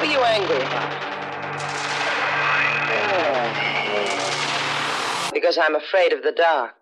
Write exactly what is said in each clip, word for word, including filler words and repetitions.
Why were you angry? Because I'm afraid of the dark.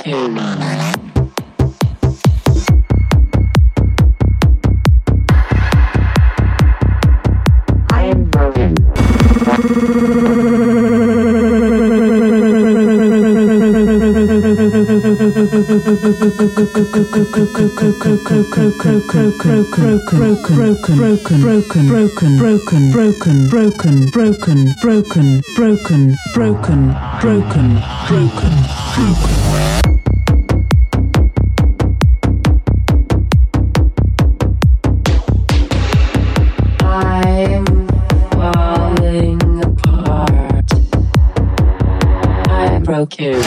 Hey. broken broken broken broken broken broken broken broken broken broken broken broken broken broken broken broken broken broken broken broken broken broken broken broken broken broken broken. Okay.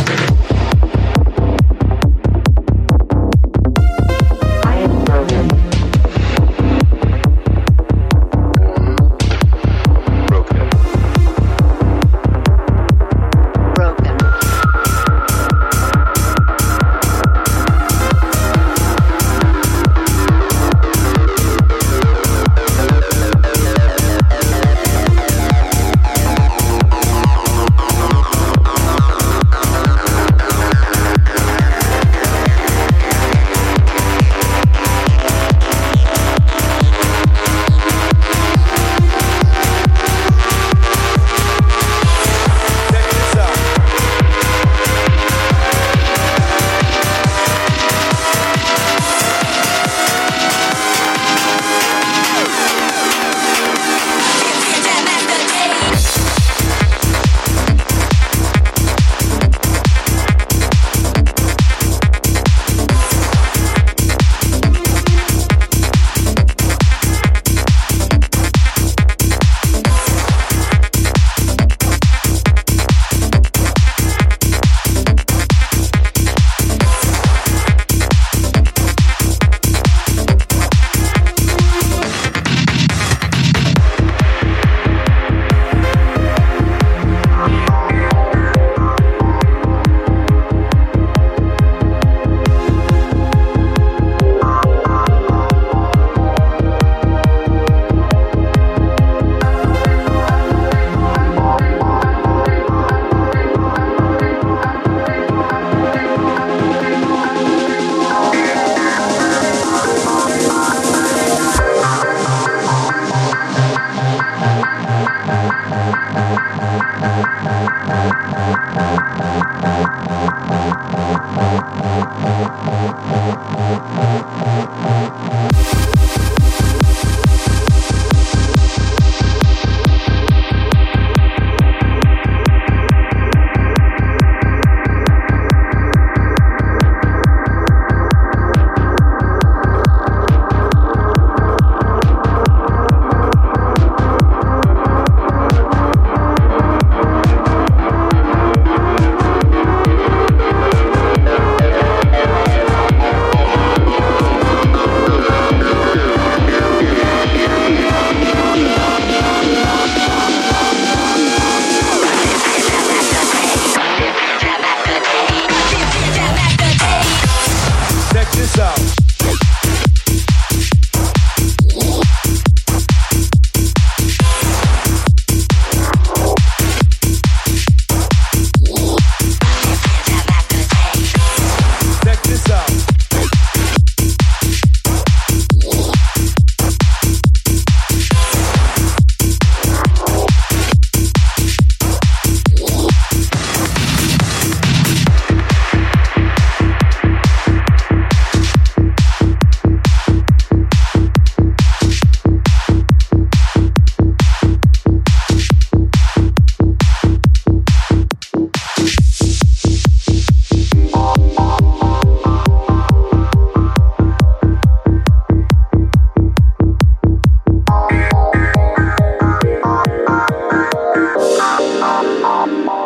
Mom.